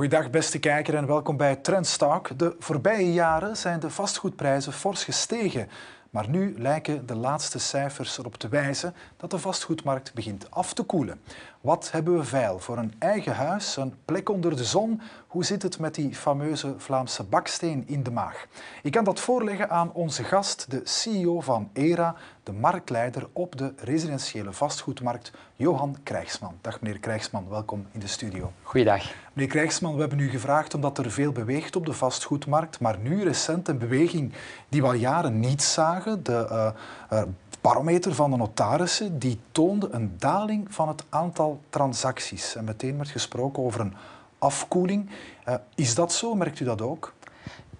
Goeiedag beste kijker en welkom bij Trendstalk. De voorbije jaren zijn de vastgoedprijzen fors gestegen. Maar nu lijken de laatste cijfers erop te wijzen dat de vastgoedmarkt begint af te koelen. Wat hebben we veil voor een eigen huis, een plek onder de zon? Hoe zit het met die fameuze Vlaamse baksteen in de maag? Ik kan dat voorleggen aan onze gast, de CEO van ERA, de marktleider op de residentiële vastgoedmarkt, Johan Krijgsman. Dag meneer Krijgsman, welkom in de studio. Goeiedag. Meneer Krijgsman, we hebben u gevraagd omdat er veel beweegt op de vastgoedmarkt, maar nu recent een beweging die we al jaren niet zagen, de barometer van de notarissen, die toonde een daling van het aantal transacties. En meteen werd gesproken over een afkoeling. Is dat zo? Merkt u dat ook?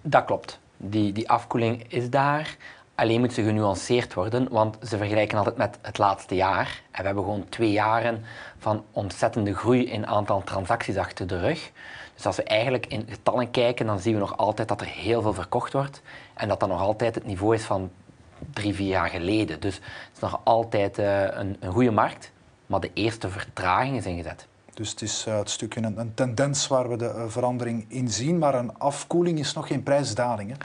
Dat klopt. Die afkoeling is daar. Alleen moet ze genuanceerd worden, want ze vergelijken altijd met het laatste jaar. En we hebben gewoon 2 jaren van ontzettende groei in aantal transacties achter de rug. Dus als we eigenlijk in getallen kijken, dan zien we nog altijd dat er heel veel verkocht wordt. En dat dat nog altijd het niveau is van 3-4 jaar geleden. Dus het is nog altijd een goede markt, maar de eerste vertraging is ingezet. Dus het is het stukje een tendens waar we de verandering in zien, maar een afkoeling is nog geen prijsdaling, hè?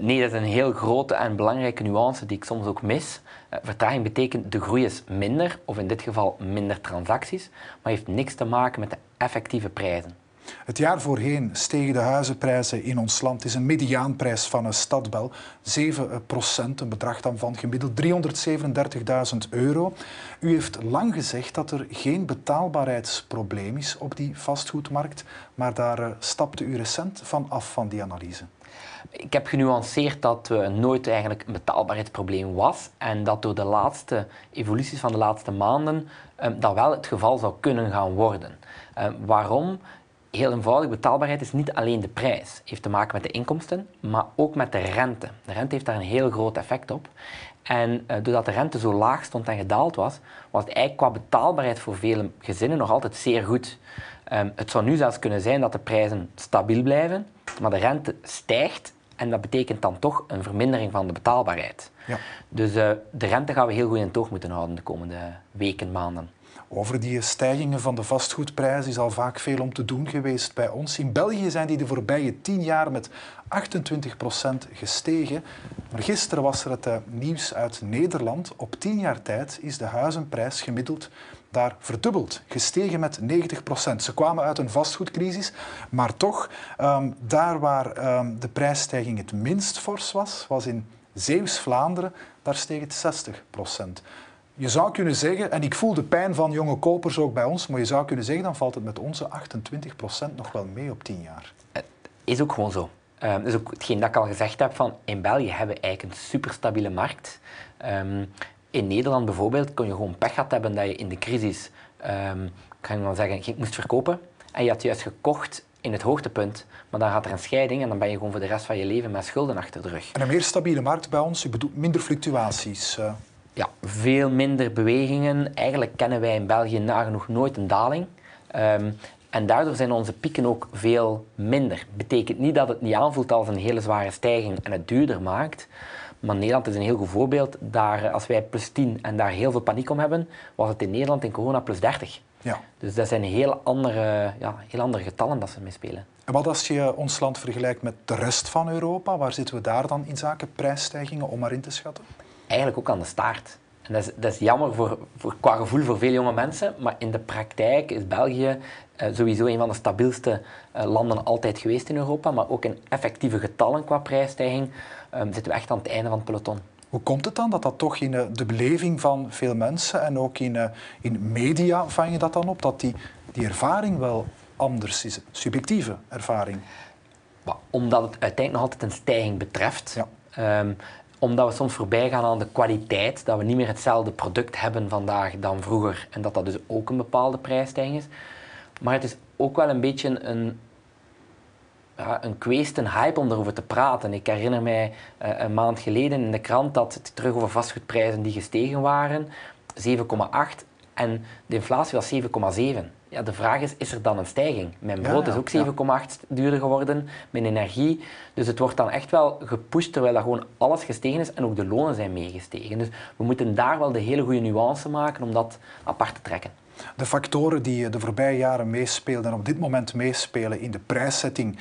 Nee, dat is een heel grote en belangrijke nuance die ik soms ook mis. Vertraging betekent de groei is minder, of in dit geval minder transacties, maar heeft niks te maken met de effectieve prijzen. Het jaar voorheen stegen de huizenprijzen in ons land. Het is een mediaanprijs van een Statbel, 7%, een bedrag dan van gemiddeld €337.000. U heeft lang gezegd dat er geen betaalbaarheidsprobleem is op die vastgoedmarkt, maar daar stapte u recent van af van die analyse. Ik heb genuanceerd dat we nooit eigenlijk een betaalbaarheidsprobleem was en dat door de laatste evoluties van de laatste maanden dat wel het geval zou kunnen gaan worden. Waarom? Heel eenvoudig, betaalbaarheid is niet alleen de prijs. Heeft te maken met de inkomsten, maar ook met de rente. De rente heeft daar een heel groot effect op. En doordat de rente zo laag stond en gedaald was, was het eigenlijk qua betaalbaarheid voor vele gezinnen nog altijd zeer goed. Het zou nu zelfs kunnen zijn dat de prijzen stabiel blijven, maar de rente stijgt en dat betekent dan toch een vermindering van de betaalbaarheid. Ja. Dus de rente gaan we heel goed in het oog moeten houden de komende weken, maanden. Over die stijgingen van de vastgoedprijs is al vaak veel om te doen geweest bij ons. In België zijn die de voorbije 10 jaar met 28% gestegen. Maar gisteren was er het nieuws uit Nederland. Op 10 jaar tijd is de huizenprijs gemiddeld daar verdubbeld. Gestegen met 90%. Ze kwamen uit een vastgoedcrisis, maar toch, daar waar de prijsstijging het minst fors was, was in Zeeuws-Vlaanderen, daar steeg het 60%. Je zou kunnen zeggen, en ik voel de pijn van jonge kopers ook bij ons, maar je zou kunnen zeggen, dan valt het met onze 28% nog wel mee op 10 jaar. Het is ook gewoon zo. Dat is ook hetgeen dat ik al gezegd heb, van in België hebben we eigenlijk een superstabiele markt. In Nederland bijvoorbeeld kon je gewoon pech gehad hebben dat je in de crisis, ik moest verkopen en je had juist gekocht in het hoogtepunt, maar dan gaat er een scheiding en dan ben je gewoon voor de rest van je leven met schulden achter de rug. En een meer stabiele markt bij ons, ik bedoel minder fluctuaties. Ja, veel minder bewegingen. Eigenlijk kennen wij in België nagenoeg nooit een daling. En daardoor zijn onze pieken ook veel minder. Betekent niet dat het niet aanvoelt als een hele zware stijging en het duurder maakt. Maar Nederland is een heel goed voorbeeld. Daar, als wij +10 en daar heel veel paniek om hebben, was het in Nederland in corona +30. Ja. Dus dat zijn heel andere getallen dat ze meespelen. En wat als je ons land vergelijkt met de rest van Europa? Waar zitten we daar dan in zaken prijsstijgingen om maar in te schatten? Eigenlijk ook aan de staart. En dat is jammer qua gevoel voor veel jonge mensen, maar in de praktijk is België sowieso een van de stabielste landen altijd geweest in Europa, maar ook in effectieve getallen qua prijsstijging zitten we echt aan het einde van het peloton. Hoe komt het dan dat dat toch in de beleving van veel mensen en ook in media vang je dat dan op, dat die ervaring wel anders is, subjectieve ervaring? Maar omdat het uiteindelijk nog altijd een stijging betreft. Ja. Omdat we soms voorbij gaan aan de kwaliteit, dat we niet meer hetzelfde product hebben vandaag dan vroeger en dat dat dus ook een bepaalde prijsstijging is. Maar het is ook wel een beetje een kweest, een hype om daarover te praten. Ik herinner mij een maand geleden in de krant dat het terug over vastgoedprijzen die gestegen waren, 7,8 en de inflatie was 7,7. Ja, de vraag is, is er dan een stijging? Mijn brood is ook 7,8 duurder geworden, mijn energie. Dus het wordt dan echt wel gepusht, terwijl dat gewoon alles gestegen is en ook de lonen zijn meegestegen. Dus we moeten daar wel de hele goede nuance maken om dat apart te trekken. De factoren die de voorbije jaren meespeelden en op dit moment meespelen in de prijszetting,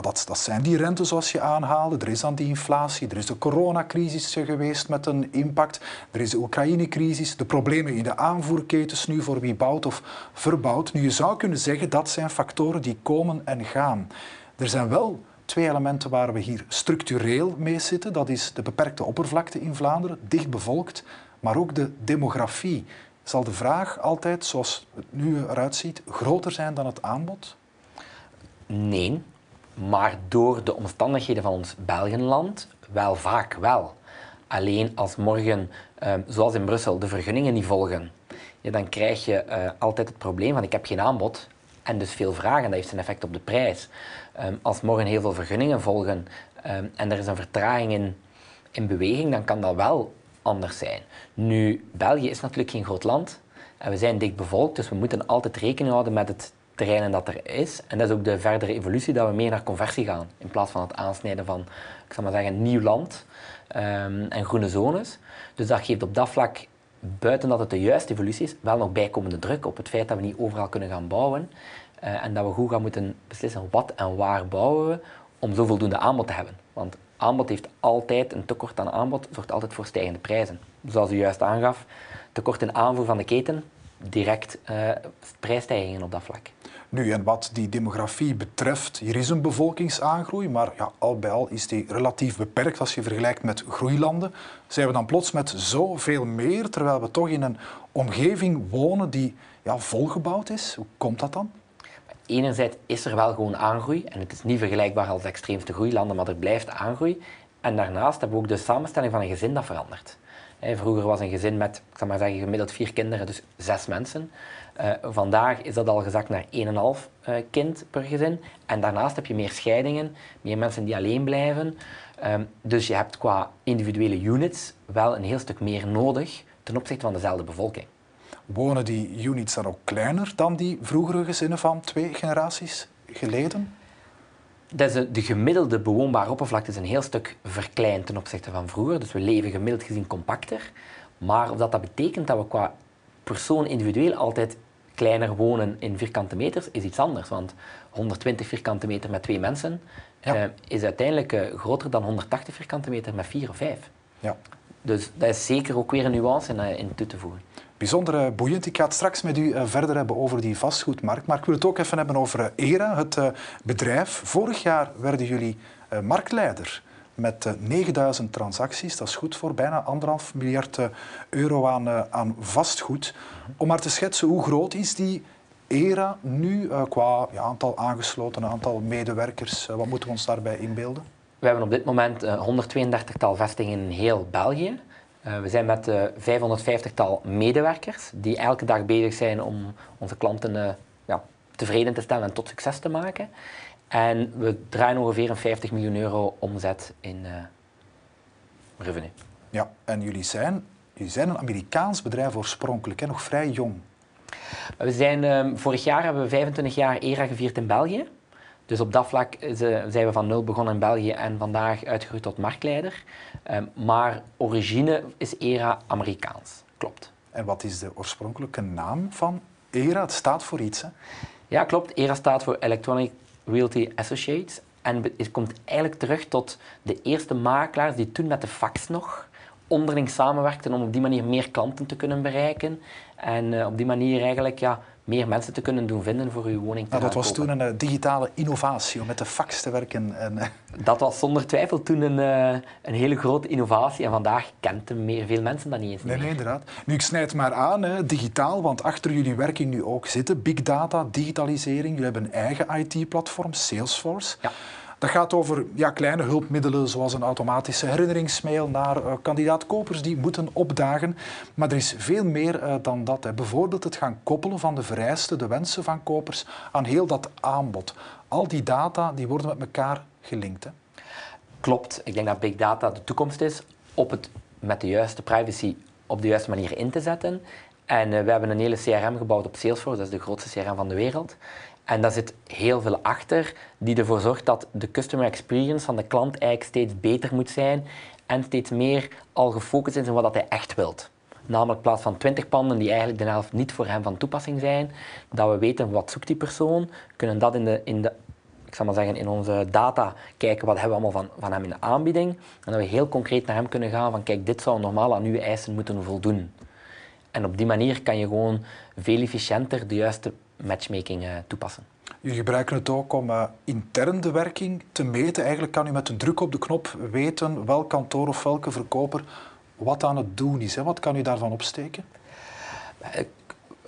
dat zijn die rentes zoals je aanhaalde. Er is dan die inflatie, er is de coronacrisis geweest met een impact, er is de Oekraïne-crisis, de problemen in de aanvoerketens nu voor wie bouwt of verbouwt. Nu, je zou kunnen zeggen dat zijn factoren die komen en gaan. Er zijn wel twee elementen waar we hier structureel mee zitten. Dat is de beperkte oppervlakte in Vlaanderen, dichtbevolkt, maar ook de demografie. Zal de vraag altijd, zoals het nu eruit ziet, groter zijn dan het aanbod? Nee, maar door de omstandigheden van ons Belgenland wel vaak wel. Alleen als morgen, zoals in Brussel, de vergunningen niet volgen, ja, dan krijg je altijd het probleem van ik heb geen aanbod en dus veel vragen. Dat heeft een effect op de prijs. Als morgen heel veel vergunningen volgen en er is een vertraging in beweging, dan kan dat wel anders zijn. Nu, België is natuurlijk geen groot land en we zijn dik bevolkt, dus we moeten altijd rekening houden met het terrein dat er is. En dat is ook de verdere evolutie, dat we meer naar conversie gaan, in plaats van het aansnijden van, ik zal maar zeggen, nieuw land en groene zones. Dus dat geeft op dat vlak, buiten dat het de juiste evolutie is, wel nog bijkomende druk op het feit dat we niet overal kunnen gaan bouwen en dat we goed gaan moeten beslissen wat en waar bouwen we om zo voldoende aanbod te hebben. Want aanbod heeft altijd een tekort aan aanbod, zorgt altijd voor stijgende prijzen. Zoals u juist aangaf, tekort in aanvoer van de keten, direct prijsstijgingen op dat vlak. Nu, en wat die demografie betreft, hier is een bevolkingsaangroei, maar ja, al bij al is die relatief beperkt als je vergelijkt met groeilanden. Zijn we dan plots met zoveel meer, terwijl we toch in een omgeving wonen die ja, volgebouwd is? Hoe komt dat dan? Enerzijds is er wel gewoon aangroei en het is niet vergelijkbaar als de extreemste groeilanden, maar er blijft aangroei. En daarnaast hebben we ook de samenstelling van een gezin dat verandert. Vroeger was een gezin met, ik zal maar zeggen, gemiddeld 4 kinderen, dus 6 mensen. Vandaag is dat al gezakt naar 1,5 kind per gezin. En daarnaast heb je meer scheidingen, meer mensen die alleen blijven. Dus je hebt qua individuele units wel een heel stuk meer nodig ten opzichte van dezelfde bevolking. Wonen die units dan ook kleiner dan die vroegere gezinnen van 2 generaties geleden? De gemiddelde bewoonbare oppervlakte is een heel stuk verkleind ten opzichte van vroeger. Dus we leven gemiddeld gezien compacter. Maar of dat betekent dat we qua persoon individueel altijd kleiner wonen in vierkante meters, is iets anders. Want 120 vierkante meter met 2 mensen is uiteindelijk groter dan 180 vierkante meter met 4 of 5. Ja. Dus dat is zeker ook weer een nuance in toe te voegen. Bijzonder boeiend. Ik ga het straks met u verder hebben over die vastgoedmarkt. Maar ik wil het ook even hebben over ERA, het bedrijf. Vorig jaar werden jullie marktleider met 9000 transacties. Dat is goed voor bijna 1,5 miljard euro aan vastgoed. Om maar te schetsen, hoe groot is die ERA nu qua aantal aangesloten, aantal medewerkers? Wat moeten we ons daarbij inbeelden? We hebben op dit moment 132-tal vestingen in heel België. We zijn met 550-tal medewerkers die elke dag bezig zijn om onze klanten tevreden te stellen en tot succes te maken. En we draaien ongeveer een 50 miljoen euro omzet in revenue. Ja, en jullie zijn een Amerikaans bedrijf oorspronkelijk, hè? Nog vrij jong. We zijn, vorig jaar hebben we 25 jaar ERA gevierd in België. Dus op dat vlak zijn we van nul begonnen in België en vandaag uitgegroeid tot marktleider. Maar origine is ERA Amerikaans, klopt. En wat is de oorspronkelijke naam van ERA? Het staat voor iets, hè? Ja, klopt. ERA staat voor Electronic Realty Associates. En het komt eigenlijk terug tot de eerste makelaars die toen met de fax nog onderling samenwerkten om op die manier meer klanten te kunnen bereiken. En op die manier eigenlijk, ja, meer mensen te kunnen doen vinden voor uw woning te gaan kopen. Dat was toen een digitale innovatie, om met de fax te werken. Dat was zonder twijfel toen een hele grote innovatie. En vandaag kent veel mensen dat niet eens meer. Nee, inderdaad. Nu, ik snijd maar aan, hè, digitaal, want achter jullie werking nu ook zitten. Big data, digitalisering, jullie hebben een eigen IT-platform, Salesforce. Ja. Dat gaat over kleine hulpmiddelen zoals een automatische herinneringsmail naar kandidaat-kopers die moeten opdagen. Maar er is veel meer dan dat, hè. Bijvoorbeeld het gaan koppelen van de vereisten, de wensen van kopers aan heel dat aanbod. Al die data die worden met elkaar gelinkt, hè. Klopt. Ik denk dat big data de toekomst is op het met de juiste privacy op de juiste manier in te zetten. En we hebben een hele CRM gebouwd op Salesforce, dat is de grootste CRM van de wereld. En daar zit heel veel achter, die ervoor zorgt dat de customer experience van de klant eigenlijk steeds beter moet zijn en steeds meer al gefocust is op wat hij echt wilt. Namelijk in plaats van 20 panden die eigenlijk de helft niet voor hem van toepassing zijn, dat we weten wat zoekt die persoon, kunnen dat in onze data kijken wat hebben we allemaal van hem in de aanbieding. En dat we heel concreet naar hem kunnen gaan van kijk, dit zou normaal aan uw eisen moeten voldoen. En op die manier kan je gewoon veel efficiënter de juiste matchmaking toepassen. Jullie gebruiken het ook om intern de werking te meten. Eigenlijk kan u met een druk op de knop weten welk kantoor of welke verkoper wat aan het doen is. Hè? Wat kan u daarvan opsteken?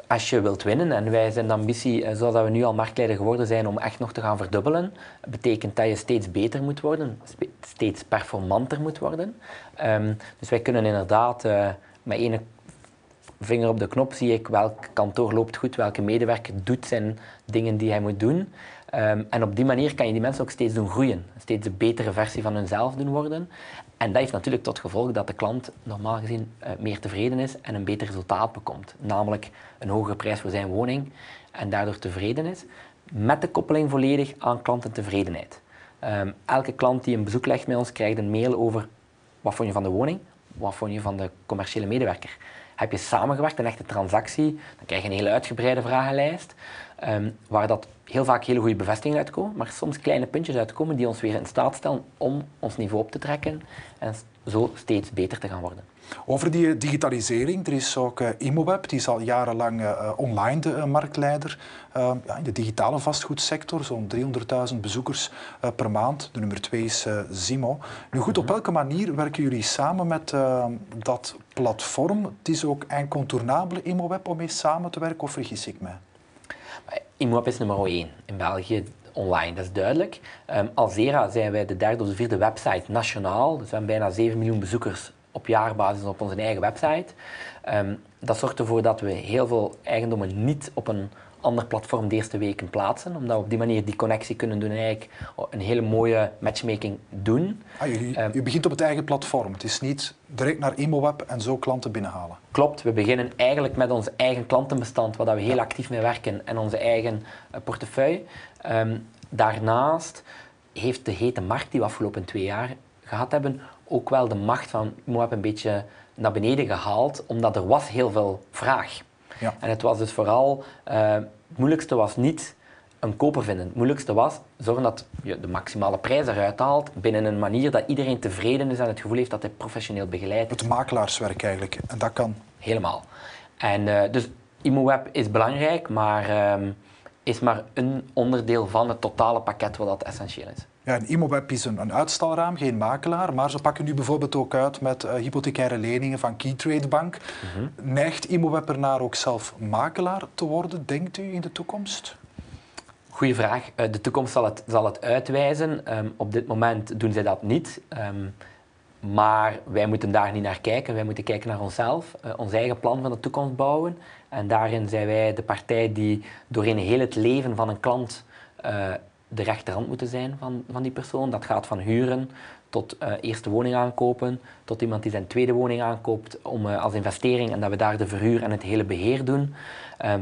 Als je wilt winnen, en wij zijn de ambitie, zoals we nu al marktleider geworden zijn, om echt nog te gaan verdubbelen, betekent dat je steeds beter moet worden, steeds performanter moet worden. Dus wij kunnen inderdaad met één vinger op de knop zie ik welk kantoor loopt goed, welke medewerker doet zijn dingen die hij moet doen. En op die manier kan je die mensen ook steeds doen groeien. Steeds een betere versie van hunzelf doen worden. En dat heeft natuurlijk tot gevolg dat de klant normaal gezien meer tevreden is en een beter resultaat bekomt. Namelijk een hogere prijs voor zijn woning en daardoor tevreden is. Met de koppeling volledig aan klantentevredenheid. Elke klant die een bezoek legt met ons krijgt een mail over wat vond je van de woning, wat vond je van de commerciële medewerker. Heb je samengewerkt, een echte transactie, dan krijg je een hele uitgebreide vragenlijst, waar dat heel vaak hele goede bevestigingen uitkomen, maar soms kleine puntjes uitkomen die ons weer in staat stellen om ons niveau op te trekken en zo steeds beter te gaan worden. Over die digitalisering, er is ook Immoweb, die is al jarenlang online de marktleider. In de digitale vastgoedsector, zo'n 300.000 bezoekers per maand. De nummer 2 is Zimo. Nu goed, op welke manier werken jullie samen met dat platform? Het is ook incontournabele Immoweb om mee samen te werken, of vergis ik mij? Immoweb is nummer 1 in België. Online, dat is duidelijk. Als ERA zijn wij de derde of de vierde website nationaal. Dus we hebben bijna 7 miljoen bezoekers op jaarbasis op onze eigen website. Dat zorgt ervoor dat we heel veel eigendommen niet op een ander platform de eerste weken plaatsen, omdat we op die manier die connectie kunnen doen en eigenlijk een hele mooie matchmaking doen. U begint op het eigen platform. Het is niet direct naar Immoweb en zo klanten binnenhalen. Klopt, we beginnen eigenlijk met ons eigen klantenbestand, waar we heel actief mee werken, en onze eigen portefeuille. Daarnaast heeft de hete markt die we afgelopen 2 jaar gehad hebben, ook wel de macht van Immoweb een beetje naar beneden gehaald, omdat er was heel veel vraag. Ja. En het was dus vooral, het moeilijkste was niet een koper vinden. Het moeilijkste was zorgen dat je de maximale prijs eruit haalt binnen een manier dat iedereen tevreden is en het gevoel heeft dat hij professioneel begeleid is. Het makelaarswerk eigenlijk, en dat kan. Helemaal. En dus Immoweb is belangrijk, maar is maar een onderdeel van het totale pakket wat dat essentieel is. Ja, en Immoweb is een uitstalraam, geen makelaar, maar ze pakken nu bijvoorbeeld ook uit met hypothecaire leningen van Keytrade Bank. Neigt Immoweb ernaar ook zelf makelaar te worden, denkt u, in de toekomst? Goeie vraag. De toekomst zal het uitwijzen. Op dit moment doen zij dat niet. Maar wij moeten daar niet naar kijken. Wij moeten kijken naar onszelf, ons eigen plan van de toekomst bouwen. En daarin zijn wij de partij die doorheen heel het leven van een klant de rechterhand moeten zijn van die persoon. Dat gaat van huren tot eerste woning aankopen, tot iemand die zijn tweede woning aankoopt om, als investering, en dat we daar de verhuur en het hele beheer doen,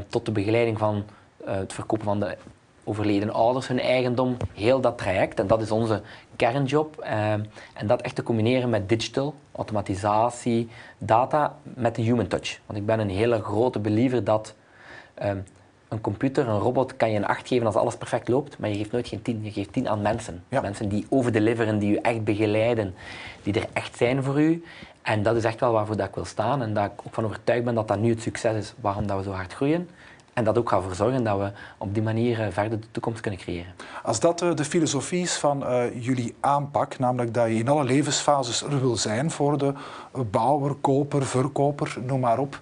tot de begeleiding van het verkopen van de overleden ouders, hun eigendom, heel dat traject. En dat is onze kernjob. En dat echt te combineren met digital, automatisatie, data, met de human touch. Want ik ben een hele grote believer dat een computer, een robot, kan je een 8 geven als alles perfect loopt, maar je geeft nooit geen 10. Je geeft 10 aan mensen. Ja. Mensen die overdeliveren, die je echt begeleiden, die er echt zijn voor u. En dat is echt wel waarvoor dat ik wil staan. En dat ik ook van overtuigd ben dat dat nu het succes is waarom dat we zo hard groeien. En dat ook gaat ervoor zorgen dat we op die manier verder de toekomst kunnen creëren. Als dat de filosofie is van jullie aanpak, namelijk dat je in alle levensfases er wil zijn voor de bouwer, koper, verkoper, noem maar op,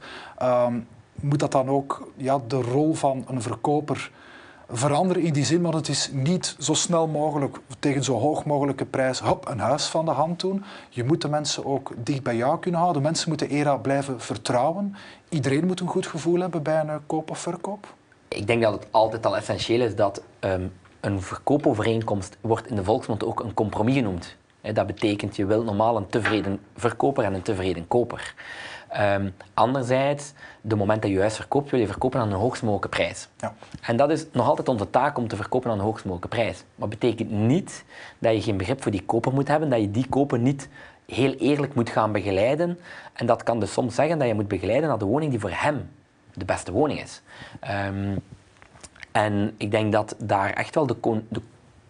moet dat dan ook de rol van een verkoper veranderen in die zin? Want het is niet zo snel mogelijk tegen zo hoog mogelijke prijs een huis van de hand doen. Je moet de mensen ook dicht bij jou kunnen houden. Mensen moeten ERA blijven vertrouwen. Iedereen moet een goed gevoel hebben bij een koop of verkoop. Ik denk dat het altijd al essentieel is dat een verkoopovereenkomst wordt in de volksmond ook een compromis genoemd. Dat betekent, je wilt normaal een tevreden verkoper en een tevreden koper. Anderzijds, de moment dat je huis verkoopt, wil je verkopen aan een hoogst mogelijke prijs. Ja. En dat is nog altijd onze taak, om te verkopen aan de hoogst mogelijke prijs. Maar dat betekent niet dat je geen begrip voor die koper moet hebben, dat je die koper niet heel eerlijk moet gaan begeleiden. En dat kan dus soms zeggen dat je moet begeleiden naar de woning die voor hem de beste woning is. En ik denk dat daar echt wel de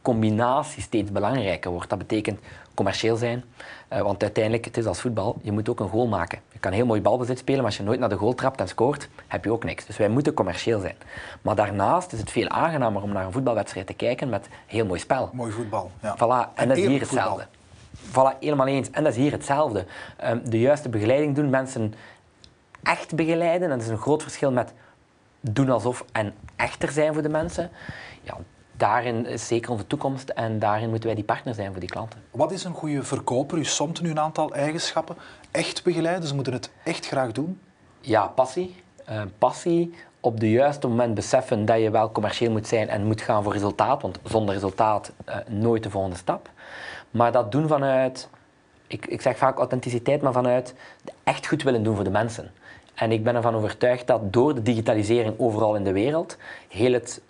combinatie steeds belangrijker wordt. Dat betekent commercieel zijn, want uiteindelijk, het is als voetbal, je moet ook een goal maken. Je kan heel mooi balbezit spelen, maar als je nooit naar de goal trapt en scoort, heb je ook niks. Dus wij moeten commercieel zijn. Maar daarnaast is het veel aangenamer om naar een voetbalwedstrijd te kijken met heel mooi spel. Mooi voetbal, ja. Voilà, en dat is hier hetzelfde. Voilà, helemaal eens. En dat is hier hetzelfde. De juiste begeleiding doen, mensen echt begeleiden. En dat is een groot verschil met doen alsof en echter zijn voor de mensen. Ja, daarin is zeker onze toekomst en daarin moeten wij die partner zijn voor die klanten. Wat is een goede verkoper? U somt nu een aantal eigenschappen. Echt begeleiden, ze moeten het echt graag doen. Ja, passie. Passie. Op de juiste moment beseffen dat je wel commercieel moet zijn en moet gaan voor resultaat. Want zonder resultaat nooit de volgende stap. Maar dat doen vanuit, ik zeg vaak authenticiteit, maar vanuit echt goed willen doen voor de mensen. En ik ben ervan overtuigd dat door de digitalisering overal in de wereld, heel het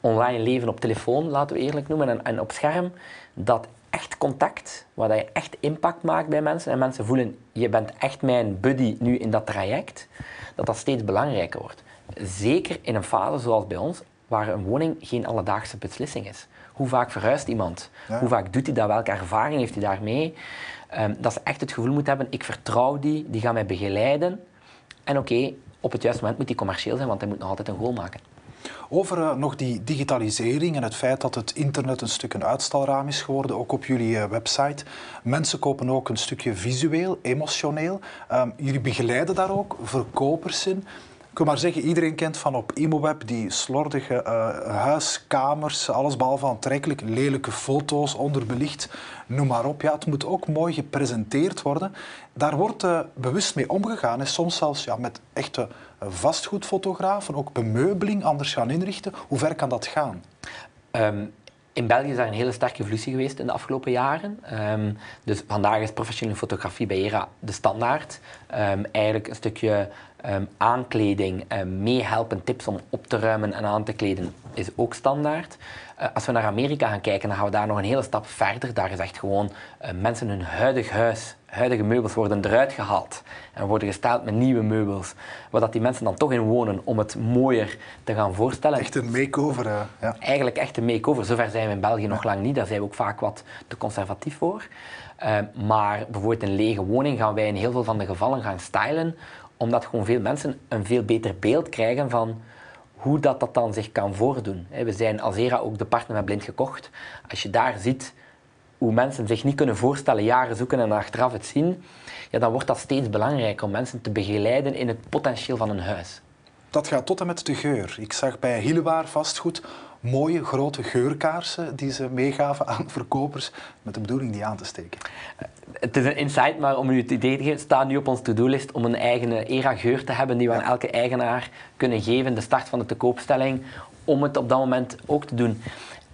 online leven op telefoon, laten we eerlijk noemen, en op scherm, dat echt contact, waar dat je echt impact maakt bij mensen en mensen voelen, je bent echt mijn buddy nu in dat traject, dat dat steeds belangrijker wordt. Zeker in een fase zoals bij ons, waar een woning geen alledaagse beslissing is. Hoe vaak verhuist iemand? Ja. Hoe vaak doet hij dat? Welke ervaring heeft hij daarmee? Dat ze echt het gevoel moeten hebben, ik vertrouw die, die gaan mij begeleiden. En oké, op het juiste moment moet die commercieel zijn, want hij moet nog altijd een goal maken. Over nog die digitalisering en het feit dat het internet een stuk een uitstalraam is geworden, ook op jullie website. Mensen kopen ook een stukje visueel, emotioneel. Jullie begeleiden daar ook verkopers in. Ik wil maar zeggen, iedereen kent van op Immoweb die slordige huiskamers, alles behalve aantrekkelijk, lelijke foto's, onderbelicht, noem maar op. Ja, het moet ook mooi gepresenteerd worden. Daar wordt bewust mee omgegaan en soms zelfs ja, met echte vastgoedfotografen, ook bemeubeling anders gaan inrichten. Hoe ver kan dat gaan? In België is daar een hele sterke evolutie geweest in de afgelopen jaren. Dus vandaag is professionele fotografie bij ERA de standaard. Eigenlijk een stukje aankleding, meehelpen, tips om op te ruimen en aan te kleden is ook standaard. Als we naar Amerika gaan kijken, dan gaan we daar nog een hele stap verder. Daar is echt gewoon mensen hun huidig huis, huidige meubels worden eruit gehaald en worden gesteld met nieuwe meubels. Waar dat die mensen dan toch in wonen om het mooier te gaan voorstellen. Echt een makeover, ja. Eigenlijk echt een makeover. Zover zijn we in België nog lang niet. Daar zijn we ook vaak wat te conservatief voor. Maar bijvoorbeeld een lege woning gaan wij in heel veel van de gevallen gaan stylen, omdat gewoon veel mensen een veel beter beeld krijgen van hoe dat dan zich kan voordoen. We zijn als ERA ook de partner met Blind Gekocht. Als je daar ziet hoe mensen zich niet kunnen voorstellen, jaren zoeken en achteraf het zien, ja, dan wordt dat steeds belangrijker om mensen te begeleiden in het potentieel van een huis. Dat gaat tot en met de geur. Ik zag bij Hillewaar Vastgoed mooie grote geurkaarsen die ze meegaven aan verkopers met de bedoeling die aan te steken. Het is een insight, maar om u het idee te geven, het staat nu op ons to-do-list om een eigen ERA-geur te hebben die we aan elke eigenaar kunnen geven, de start van de tekoopstelling, om het op dat moment ook te doen.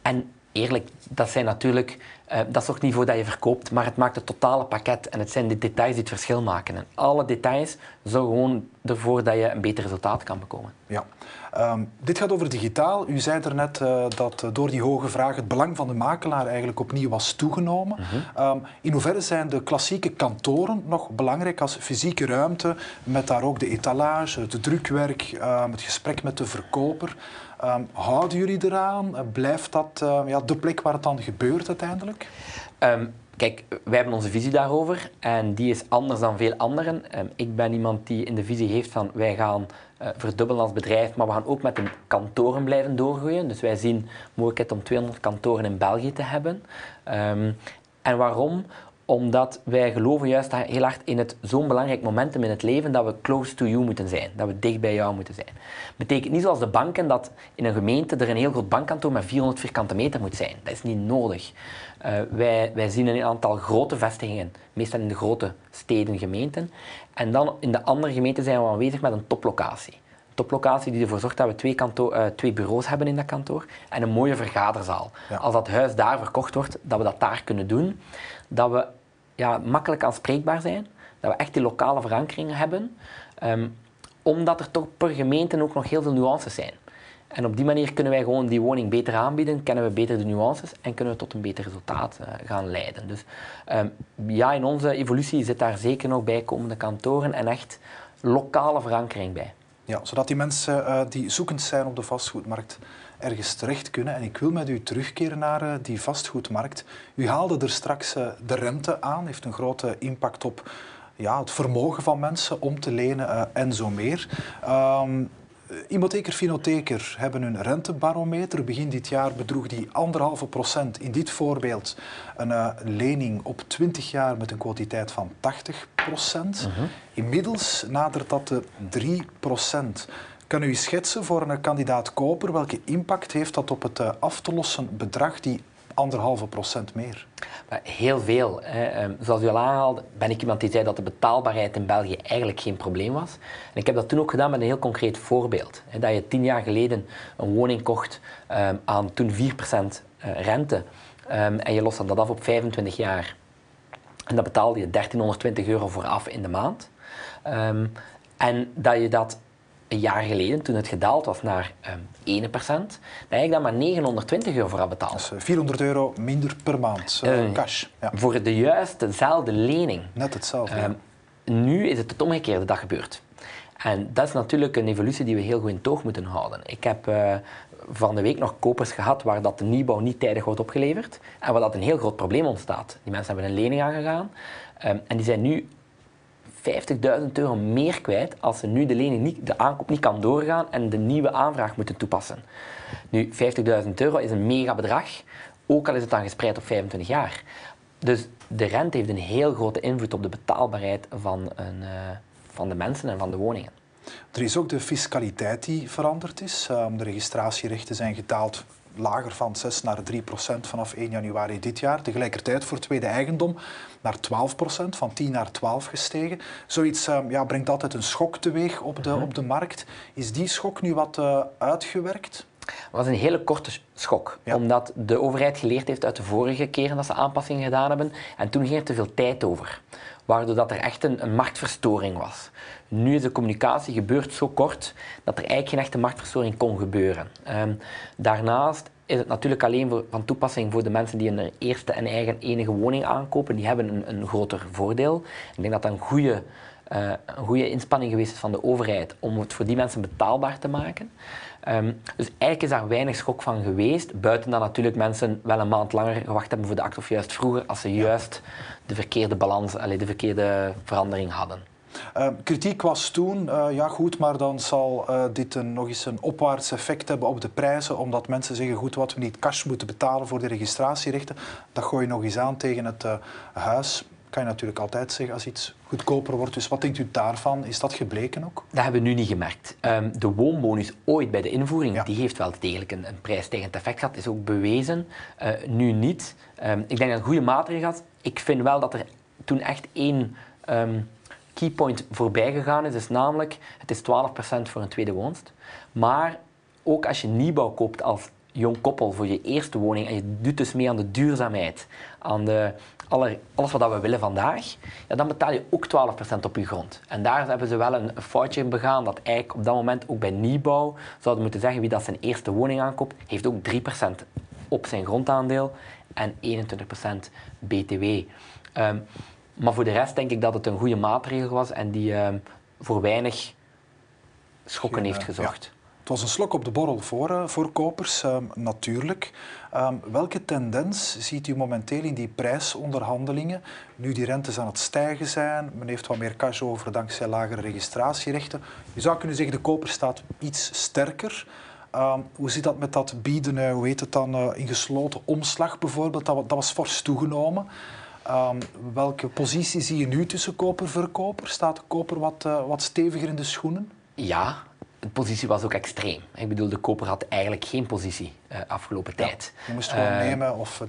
En eerlijk, dat zijn natuurlijk, dat zorgt niet voor dat je verkoopt, maar het maakt het totale pakket en het zijn de details die het verschil maken. En alle details zorgen gewoon ervoor dat je een beter resultaat kan bekomen. Ja. Dit gaat over digitaal. U zei daarnet dat door die hoge vraag het belang van de makelaar eigenlijk opnieuw was toegenomen. In hoeverre zijn de klassieke kantoren nog belangrijk als fysieke ruimte, met daar ook de etalage, het drukwerk, het gesprek met de verkoper? Houden jullie eraan? Blijft dat de plek waar het dan gebeurt uiteindelijk? Kijk, wij hebben onze visie daarover en die is anders dan veel anderen. Ik ben iemand die in de visie heeft van wij gaan verdubbelen als bedrijf, maar we gaan ook met de kantoren blijven doorgroeien. Dus wij zien mogelijkheid om 200 kantoren in België te hebben. En waarom? Omdat wij geloven juist heel hard in zo'n belangrijk momentum in het leven dat we close to you moeten zijn, dat we dicht bij jou moeten zijn. Betekent niet zoals de banken dat in een gemeente er een heel groot bankkantoor met 400 vierkante meter moet zijn. Dat is niet nodig. Wij zien een aantal grote vestigingen, meestal in de grote steden, gemeenten. En dan in de andere gemeenten zijn we aanwezig met een toplocatie. Toplocatie die ervoor zorgt dat we twee bureaus hebben in dat kantoor en een mooie vergaderzaal. Ja. Als dat huis daar verkocht wordt, dat we dat daar kunnen doen. Dat we makkelijk aanspreekbaar zijn, dat we echt die lokale verankering hebben, omdat er toch per gemeente ook nog heel veel nuances zijn. En op die manier kunnen wij gewoon die woning beter aanbieden, kennen we beter de nuances en kunnen we tot een beter resultaat gaan leiden. Dus ja, in onze evolutie zit daar zeker nog bijkomende kantoren en echt lokale verankering bij. Ja, zodat die mensen die zoekend zijn op de vastgoedmarkt ergens terecht kunnen. En ik wil met u terugkeren naar die vastgoedmarkt. U haalde er straks de rente aan, heeft een grote impact op ja, het vermogen van mensen om te lenen en zo meer. Hypotheker, finotheker hebben hun rentebarometer. Begin dit jaar bedroeg die 1,5%. In dit voorbeeld een lening op 20 jaar met een kwotiteit van 80%. Inmiddels nadert dat de 3%. Kan u schetsen voor een kandidaat-koper welke impact heeft dat op het af te lossen bedrag, die 1,5% meer? Heel veel. Zoals u al aanhaalde, ben ik iemand die zei dat de betaalbaarheid in België eigenlijk geen probleem was. En ik heb dat toen ook gedaan met een heel concreet voorbeeld. Dat je 10 jaar geleden een woning kocht aan toen 4% rente. En je lost dat af op 25 jaar. En dat betaalde je €1.320 voor af in de maand. En dat je dat een jaar geleden, toen het gedaald was naar 1%, dat ik dan maar €920 voor had betaald. Dat is €400 minder per maand, cash. Ja. Voor de juist dezelfde lening. Net hetzelfde. Nu is het omgekeerde dat gebeurt. En dat is natuurlijk een evolutie die we heel goed in toog moeten houden. Ik heb van de week nog kopers gehad waar dat de nieuwbouw niet tijdig wordt opgeleverd en waar dat een heel groot probleem ontstaat. Die mensen hebben een lening aangegaan en die zijn nu €50.000 meer kwijt als ze nu de lening niet, de aankoop niet kan doorgaan en de nieuwe aanvraag moeten toepassen. Nu, €50.000 is een mega bedrag, ook al is het dan gespreid op 25 jaar. Dus de rente heeft een heel grote invloed op de betaalbaarheid van de mensen en van de woningen. Er is ook de fiscaliteit die veranderd is. De registratierechten zijn gedaald, lager van 6% naar 3% vanaf 1 januari dit jaar. Tegelijkertijd voor tweede eigendom naar 12%, van 10 naar 12 gestegen. Zoiets ja, brengt altijd een schok teweeg op de markt. Is die schok nu wat uitgewerkt? Dat was een hele korte schok, ja. Omdat de overheid geleerd heeft uit de vorige keren dat ze aanpassingen gedaan hebben. En toen ging er te veel tijd over, waardoor dat er echt een marktverstoring was. Nu is de communicatie gebeurd zo kort dat er eigenlijk geen echte marktverstoring kon gebeuren. Daarnaast is het natuurlijk alleen van toepassing voor de mensen die een eerste en enige woning aankopen. Die hebben een groter voordeel. Ik denk dat dat een goede inspanning geweest is van de overheid om het voor die mensen betaalbaar te maken. Dus eigenlijk is daar weinig schok van geweest, buiten dat natuurlijk mensen wel een maand langer gewacht hebben voor de act of juist vroeger, als ze juist de verkeerde balans, de verkeerde verandering hadden. Kritiek was toen, ja goed, maar dan zal dit nog eens een opwaarts effect hebben op de prijzen, omdat mensen zeggen, goed, wat we niet cash moeten betalen voor de registratierechten, dat gooi je nog eens aan tegen het huis. Kan je natuurlijk altijd zeggen als iets goedkoper wordt. Dus wat denkt u daarvan? Is dat gebleken ook? Dat hebben we nu niet gemerkt. De woonbonus ooit bij de invoering, ja, die heeft wel degelijk een prijsstijgend effect gehad. Is ook bewezen. Nu niet. Ik denk dat het goede maatregel was. Ik vind wel dat er toen echt één keypoint voorbij gegaan is. Dus namelijk, het is 12% voor een tweede woonst. Maar ook als je nieuwbouw koopt als jong koppel voor je eerste woning en je doet dus mee aan de duurzaamheid, aan de alles wat we willen vandaag, ja, dan betaal je ook 12% op je grond. En daar hebben ze wel een foutje in begaan, dat eigenlijk op dat moment ook bij nieuwbouw zouden moeten zeggen, wie dat zijn eerste woning aankoopt, heeft ook 3% op zijn grondaandeel en 21% BTW. Maar voor de rest denk ik dat het een goede maatregel was en die voor weinig schokken heeft gezorgd. Ja. Het was een slok op de borrel voor kopers, natuurlijk. Welke tendens ziet u momenteel in die prijsonderhandelingen? Nu die rentes aan het stijgen zijn, men heeft wat meer cash over dankzij lagere registratierechten. Je zou kunnen zeggen, de koper staat iets sterker. Hoe zit dat met dat bieden, hoe heet het dan, in gesloten omslag bijvoorbeeld? Dat was fors toegenomen. Welke positie zie je nu tussen koper en verkoper? Staat de koper wat steviger in de schoenen? Ja. De positie was ook extreem. Ik bedoel, de koper had eigenlijk geen positie afgelopen tijd. Je moest gewoon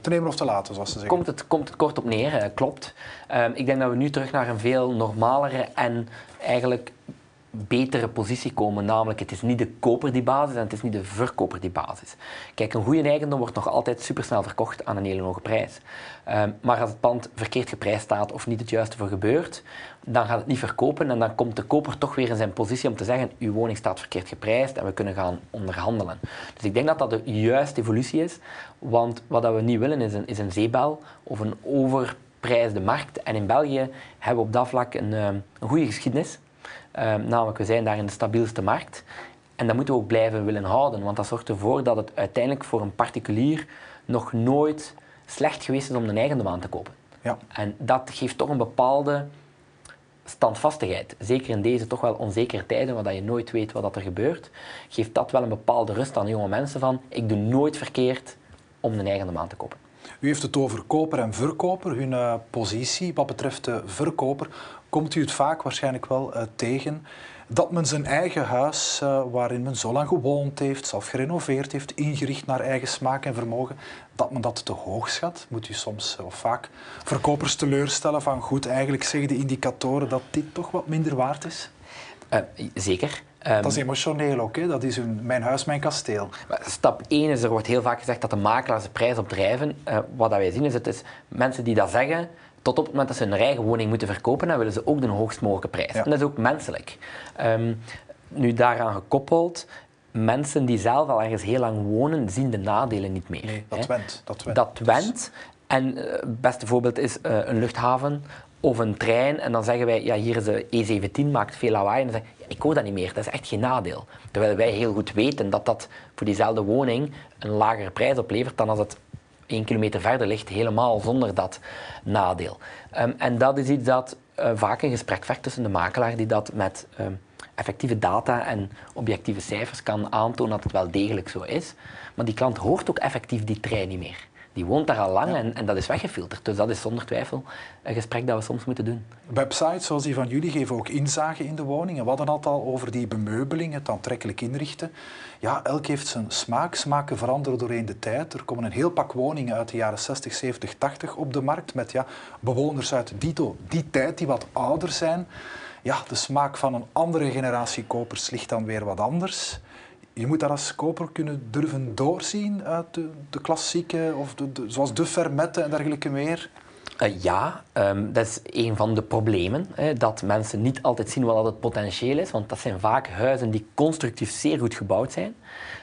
te nemen of te laten, zoals ze zeggen. Komt het kort op neer, klopt. Ik denk dat we nu terug naar een veel normalere en eigenlijk betere positie komen. Namelijk, het is niet de koper die basis en het is niet de verkoper die basis. Kijk, een goede eigendom wordt nog altijd supersnel verkocht aan een hele hoge prijs. Maar als het pand verkeerd geprijsd staat of niet het juiste voor gebeurt, dan gaat het niet verkopen en dan komt de koper toch weer in zijn positie om te zeggen uw woning staat verkeerd geprijsd en we kunnen gaan onderhandelen. Dus ik denk dat dat de juiste evolutie is, want wat we niet willen is een zeebel of een overprijsde markt. En in België hebben we op dat vlak een goede geschiedenis. Namelijk, we zijn daar in de stabielste markt en dat moeten we ook blijven willen houden, want dat zorgt ervoor dat het uiteindelijk voor een particulier nog nooit slecht geweest is om een eigendom aan te kopen. Ja. En dat geeft toch een bepaalde standvastigheid, zeker in deze toch wel onzekere tijden waar je nooit weet wat er gebeurt, geeft dat wel een bepaalde rust aan jonge mensen van ik doe nooit verkeerd om een eigendom aan te kopen. U heeft het over koper en verkoper, hun positie. Wat betreft de verkoper komt u het vaak waarschijnlijk wel tegen dat men zijn eigen huis, waarin men zo lang gewoond heeft, zelf gerenoveerd heeft, ingericht naar eigen smaak en vermogen, dat men dat te hoog schat. Moet u soms of vaak verkopers teleurstellen van goed, eigenlijk zeggen de indicatoren dat dit toch wat minder waard is? Zeker. Dat is emotioneel ook, hè? Dat is mijn huis, mijn kasteel. Stap 1 is, er wordt heel vaak gezegd dat de makelaars de prijs opdrijven. Wat dat wij zien is, het is mensen die dat zeggen, tot op het moment dat ze hun eigen woning moeten verkopen, dan willen ze ook de hoogst mogelijke prijs. Ja. En dat is ook menselijk. Nu daaraan gekoppeld, mensen die zelf al ergens heel lang wonen, zien de nadelen niet meer. Nee, dat went. En het beste voorbeeld is een luchthaven of een trein. En dan zeggen wij, ja, hier is de E17, maakt veel lawaai. En dan zeggen, ik hoor dat niet meer, dat is echt geen nadeel. Terwijl wij heel goed weten dat dat voor diezelfde woning een lagere prijs oplevert dan als het 1 kilometer verder ligt, helemaal zonder dat nadeel. En dat is iets dat vaak een gesprek vergt tussen de makelaar die dat met effectieve data en objectieve cijfers kan aantonen dat het wel degelijk zo is. Maar die klant hoort ook effectief die trein niet meer. Die woont daar al lang en dat is weggefilterd. Dus dat is zonder twijfel een gesprek dat we soms moeten doen. Websites zoals die van jullie geven ook inzage in de woningen. We hadden het al over die bemeubeling, het aantrekkelijk inrichten. Ja, elk heeft zijn smaak. Smaken veranderen doorheen de tijd. Er komen een heel pak woningen uit de jaren 60, 70, 80 op de markt. Met bewoners uit die tijd, die wat ouder zijn. Ja, de smaak van een andere generatie kopers ligt dan weer wat anders. Je moet daar als koper kunnen durven doorzien uit de klassieke, of zoals de fermetten en dergelijke meer? Dat is een van de problemen. Dat mensen niet altijd zien wat het potentieel is. Want dat zijn vaak huizen die constructief zeer goed gebouwd zijn.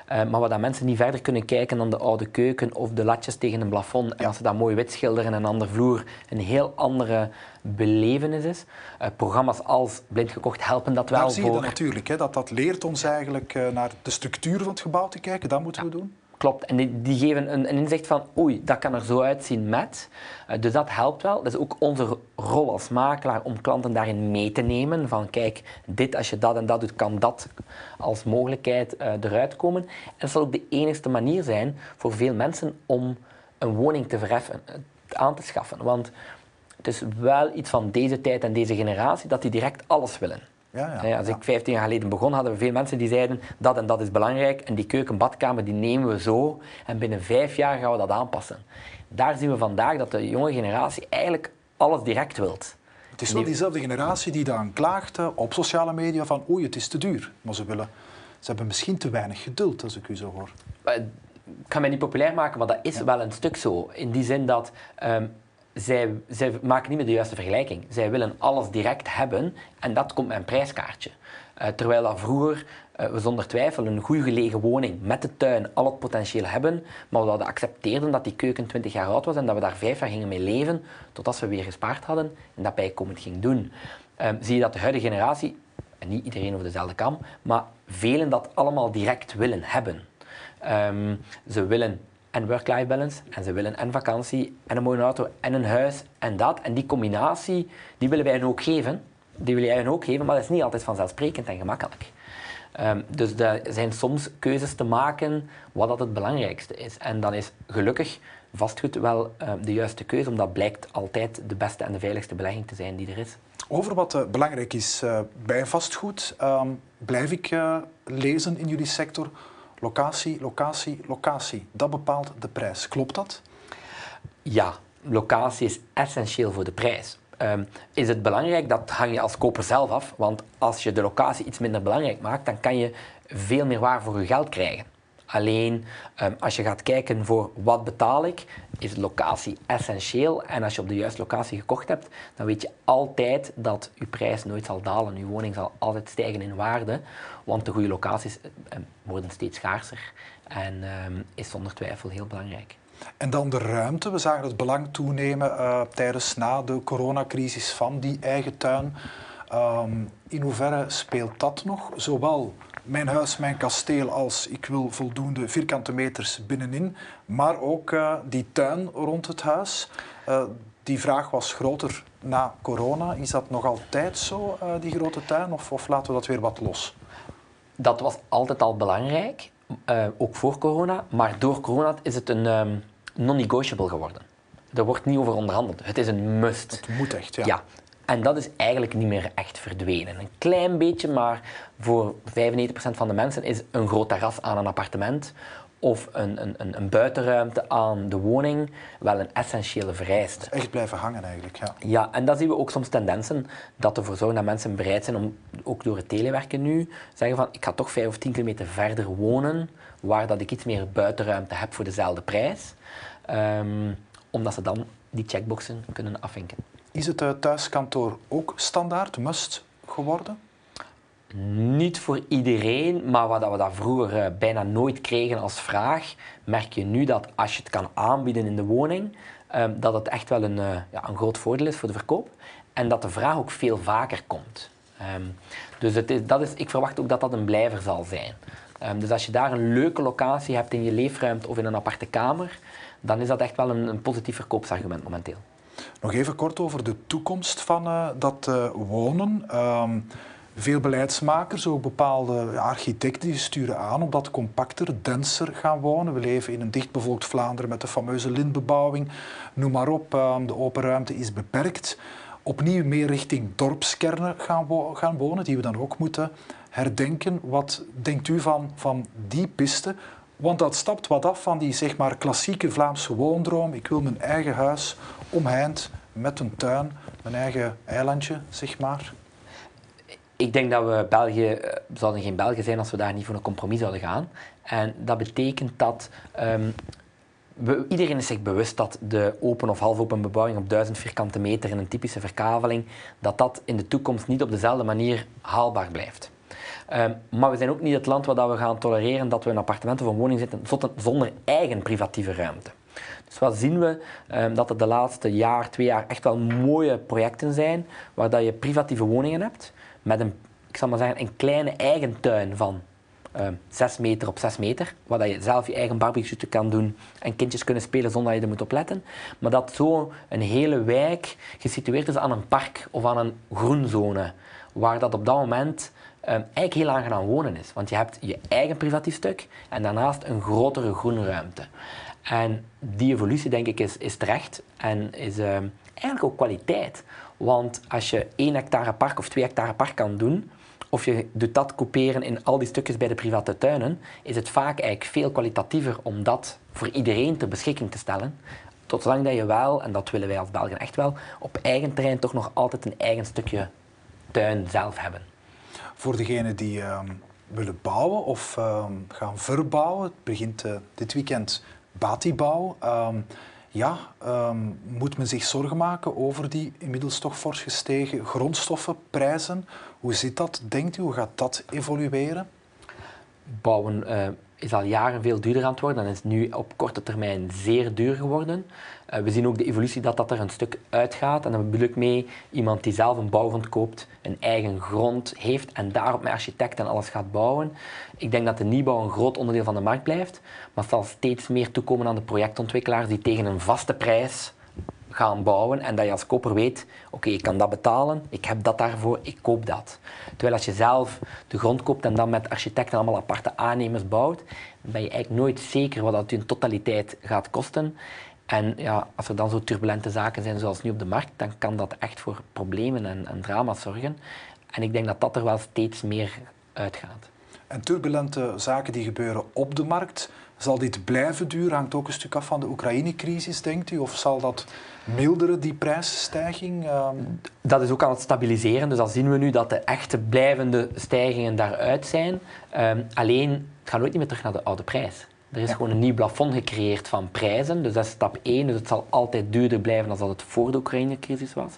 Maar waar dat mensen niet verder kunnen kijken dan de oude keuken of de latjes tegen een plafond. En als ze dat mooi wit schilderen en een ander vloer, een heel andere belevenis is. Programma's als Blind Gekocht helpen dat wel. Daar zie je dat natuurlijk, hè? Dat leert ons eigenlijk naar de structuur van het gebouw te kijken. Dat moeten we doen. Klopt, en die geven een inzicht van oei, dat kan er zo uitzien met. Dus dat helpt wel. Dat is ook onze rol als makelaar om klanten daarin mee te nemen. Van kijk, dit als je dat en dat doet, kan dat als mogelijkheid eruit komen. En dat zal ook de enigste manier zijn voor veel mensen om een woning te verheffen, aan te schaffen. Want het is wel iets van deze tijd en deze generatie dat die direct alles willen. Als ik 15 jaar geleden begon, hadden we veel mensen die zeiden dat en dat is belangrijk en die keuken-badkamer die nemen we zo en binnen 5 jaar gaan we dat aanpassen. Daar zien we vandaag dat de jonge generatie eigenlijk alles direct wilt. Het is wel diezelfde generatie die dan klaagt op sociale media van oei, het is te duur. Maar ze hebben misschien te weinig geduld, als ik u zo hoor. Ik ga mij niet populair maken, maar dat is wel een stuk zo. In die zin dat Zij maken niet meer de juiste vergelijking. Zij willen alles direct hebben en dat komt met een prijskaartje. Terwijl dat vroeger we zonder twijfel een goed gelegen woning met de tuin al het potentieel hebben, maar we accepteerden dat die keuken 20 jaar oud was en dat we daar 5 jaar gingen mee leven totdat we weer gespaard hadden en dat bijkomend ging doen. Zie je dat de huidige generatie, en niet iedereen over dezelfde kam, maar velen dat allemaal direct willen hebben. Ze willen en work-life balance, en ze willen en vakantie, en een mooie auto, en een huis, en dat. En die combinatie, die willen wij hen ook geven. Die wil jij hen ook geven, maar dat is niet altijd vanzelfsprekend en gemakkelijk. Dus er zijn soms keuzes te maken wat dat het belangrijkste is. En dan is gelukkig vastgoed wel de juiste keuze, omdat blijkt altijd de beste en de veiligste belegging te zijn die er is. Over wat belangrijk is bij vastgoed, blijf ik lezen in jullie sector. Locatie, locatie, locatie. Dat bepaalt de prijs. Klopt dat? Ja, locatie is essentieel voor de prijs. is het belangrijk, dat hang je als koper zelf af. Want als je de locatie iets minder belangrijk maakt, dan kan je veel meer waar voor je geld krijgen. Alleen als je gaat kijken voor wat betaal ik, is locatie essentieel. En als je op de juiste locatie gekocht hebt, dan weet je altijd dat je prijs nooit zal dalen. Je woning zal altijd stijgen in waarde, want de goede locaties worden steeds schaarser. En is zonder twijfel heel belangrijk. En dan de ruimte. We zagen het belang toenemen tijdens na de coronacrisis van die eigen tuin. In hoeverre speelt dat nog? Zowel mijn huis, mijn kasteel als ik wil voldoende vierkante meters binnenin. Maar ook die tuin rond het huis. Die vraag was groter na corona. Is dat nog altijd zo, die grote tuin? Of laten we dat weer wat los? Dat was altijd al belangrijk. Ook voor corona, maar door corona is het een non-negotiable geworden. Er wordt niet over onderhandeld. Het is een must. Het moet echt, ja. Ja. En dat is eigenlijk niet meer echt verdwenen. Een klein beetje, maar voor 95% van de mensen is een groot terras aan een appartement of een buitenruimte aan de woning wel een essentiële vereiste. Dat is echt blijven hangen eigenlijk, ja. Ja, en dat zien we ook soms tendensen, dat ervoor zorgen dat mensen bereid zijn om, ook door het telewerken nu, zeggen van ik ga toch 5 of 10 kilometer verder wonen, waar dat ik iets meer buitenruimte heb voor dezelfde prijs. Omdat ze dan die checkboxen kunnen afvinken. Is het thuiskantoor ook standaard, must geworden? Niet voor iedereen, maar wat we dat vroeger bijna nooit kregen als vraag, merk je nu dat als je het kan aanbieden in de woning, dat het echt wel een groot voordeel is voor de verkoop en dat de vraag ook veel vaker komt. Dus ik verwacht ook dat dat een blijver zal zijn. Dus als je daar een leuke locatie hebt in je leefruimte of in een aparte kamer, dan is dat echt wel een positief verkoopsargument momenteel. Nog even kort over de toekomst van dat wonen. Veel beleidsmakers, ook bepaalde architecten, die sturen aan om dat compacter, denser gaan wonen. We leven in een dichtbevolkt Vlaanderen met de fameuze lintbebouwing. Noem maar op, de open ruimte is beperkt. Opnieuw meer richting dorpskernen gaan wonen, die we dan ook moeten herdenken. Wat denkt u van die piste? Want dat stapt wat af van die zeg maar, klassieke Vlaamse woondroom. Ik wil mijn eigen huis omheind met een tuin, mijn eigen eilandje, zeg maar. Ik denk dat we zouden geen Belgen zijn als we daar niet voor een compromis zouden gaan. En dat betekent dat iedereen is zich bewust dat de open of halfopen bebouwing op 1000 vierkante meter in een typische verkaveling, dat in de toekomst niet op dezelfde manier haalbaar blijft. Maar we zijn ook niet het land waar we gaan tolereren dat we in een appartement of een woning zitten zonder eigen privatieve ruimte. Dus wat zien we? Dat er de laatste jaar, 2 jaar echt wel mooie projecten zijn waar dat je privatieve woningen hebt. Met een kleine eigen tuin van 6 meter op 6 meter, waar dat je zelf je eigen barbecue kan doen en kindjes kunnen spelen zonder dat je er moet op letten. Maar dat zo een hele wijk gesitueerd is aan een park of aan een groenzone, waar dat op dat moment eigenlijk heel aangenaam wonen is. Want je hebt je eigen privatief stuk en daarnaast een grotere groenruimte. En die evolutie, denk ik, is terecht en is eigenlijk ook kwaliteit. Want als je 1 hectare park of 2 hectare park kan doen, of je doet dat couperen in al die stukjes bij de private tuinen, is het vaak eigenlijk veel kwalitatiever om dat voor iedereen ter beschikking te stellen. Tot zolang dat je wel, en dat willen wij als Belgen echt wel, op eigen terrein toch nog altijd een eigen stukje tuin zelf hebben. Voor degenen die willen bouwen of gaan verbouwen, het begint dit weekend Batibouw. Moet men zich zorgen maken over die inmiddels toch fors gestegen grondstoffenprijzen? Hoe zit dat, denkt u? Hoe gaat dat evolueren? Bouwen is al jaren veel duurder aan het worden en is nu op korte termijn zeer duur geworden. We zien ook de evolutie dat er een stuk uitgaat. En dan bedoel ik mee iemand die zelf een bouwgrond koopt, een eigen grond heeft en daarop met architect en alles gaat bouwen. Ik denk dat de nieuwbouw een groot onderdeel van de markt blijft. Maar het zal steeds meer toekomen aan de projectontwikkelaars die tegen een vaste prijs gaan bouwen en dat je als koper weet, oké, ik kan dat betalen, ik heb dat daarvoor, ik koop dat. Terwijl als je zelf de grond koopt en dan met architecten allemaal aparte aannemers bouwt, dan ben je eigenlijk nooit zeker wat dat in totaliteit gaat kosten. En ja, als er dan zo turbulente zaken zijn zoals nu op de markt, dan kan dat echt voor problemen en drama's zorgen. En ik denk dat er wel steeds meer uitgaat. en turbulente zaken die gebeuren op de markt. Zal dit blijven duren? Hangt ook een stuk af van de Oekraïne-crisis, denkt u? Of zal dat milderen, die prijsstijging? Dat is ook aan het stabiliseren. Dus dan zien we nu dat de echte blijvende stijgingen daaruit zijn. Alleen, het gaat nooit meer terug naar de oude prijs. Er is gewoon een nieuw plafond gecreëerd van prijzen. Dus dat is stap 1. Dus het zal altijd duurder blijven dan dat het voor de Oekraïne-crisis was.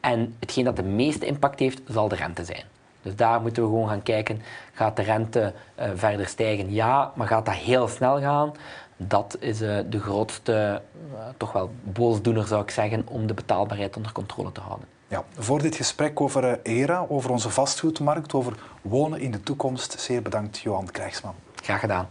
En hetgeen dat de meeste impact heeft, zal de rente zijn. Dus daar moeten we gewoon gaan kijken, gaat de rente verder stijgen? Ja, maar gaat dat heel snel gaan? Dat is de grootste, toch wel boosdoener zou ik zeggen, om de betaalbaarheid onder controle te houden. Ja, voor dit gesprek over ERA, over onze vastgoedmarkt, over wonen in de toekomst, zeer bedankt Johan Krijgsman. Graag gedaan.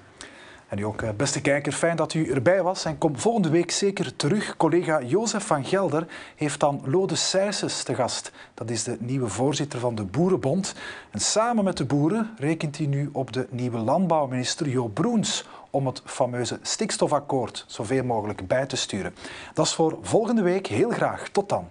En u ook, beste kijker, fijn dat u erbij was. En kom volgende week zeker terug. Collega Jozef van Gelder heeft dan Lode Sejsens te gast. Dat is de nieuwe voorzitter van de Boerenbond. En samen met de boeren rekent hij nu op de nieuwe landbouwminister Jo Broens om het fameuze stikstofakkoord zoveel mogelijk bij te sturen. Dat is voor volgende week. Heel graag. Tot dan.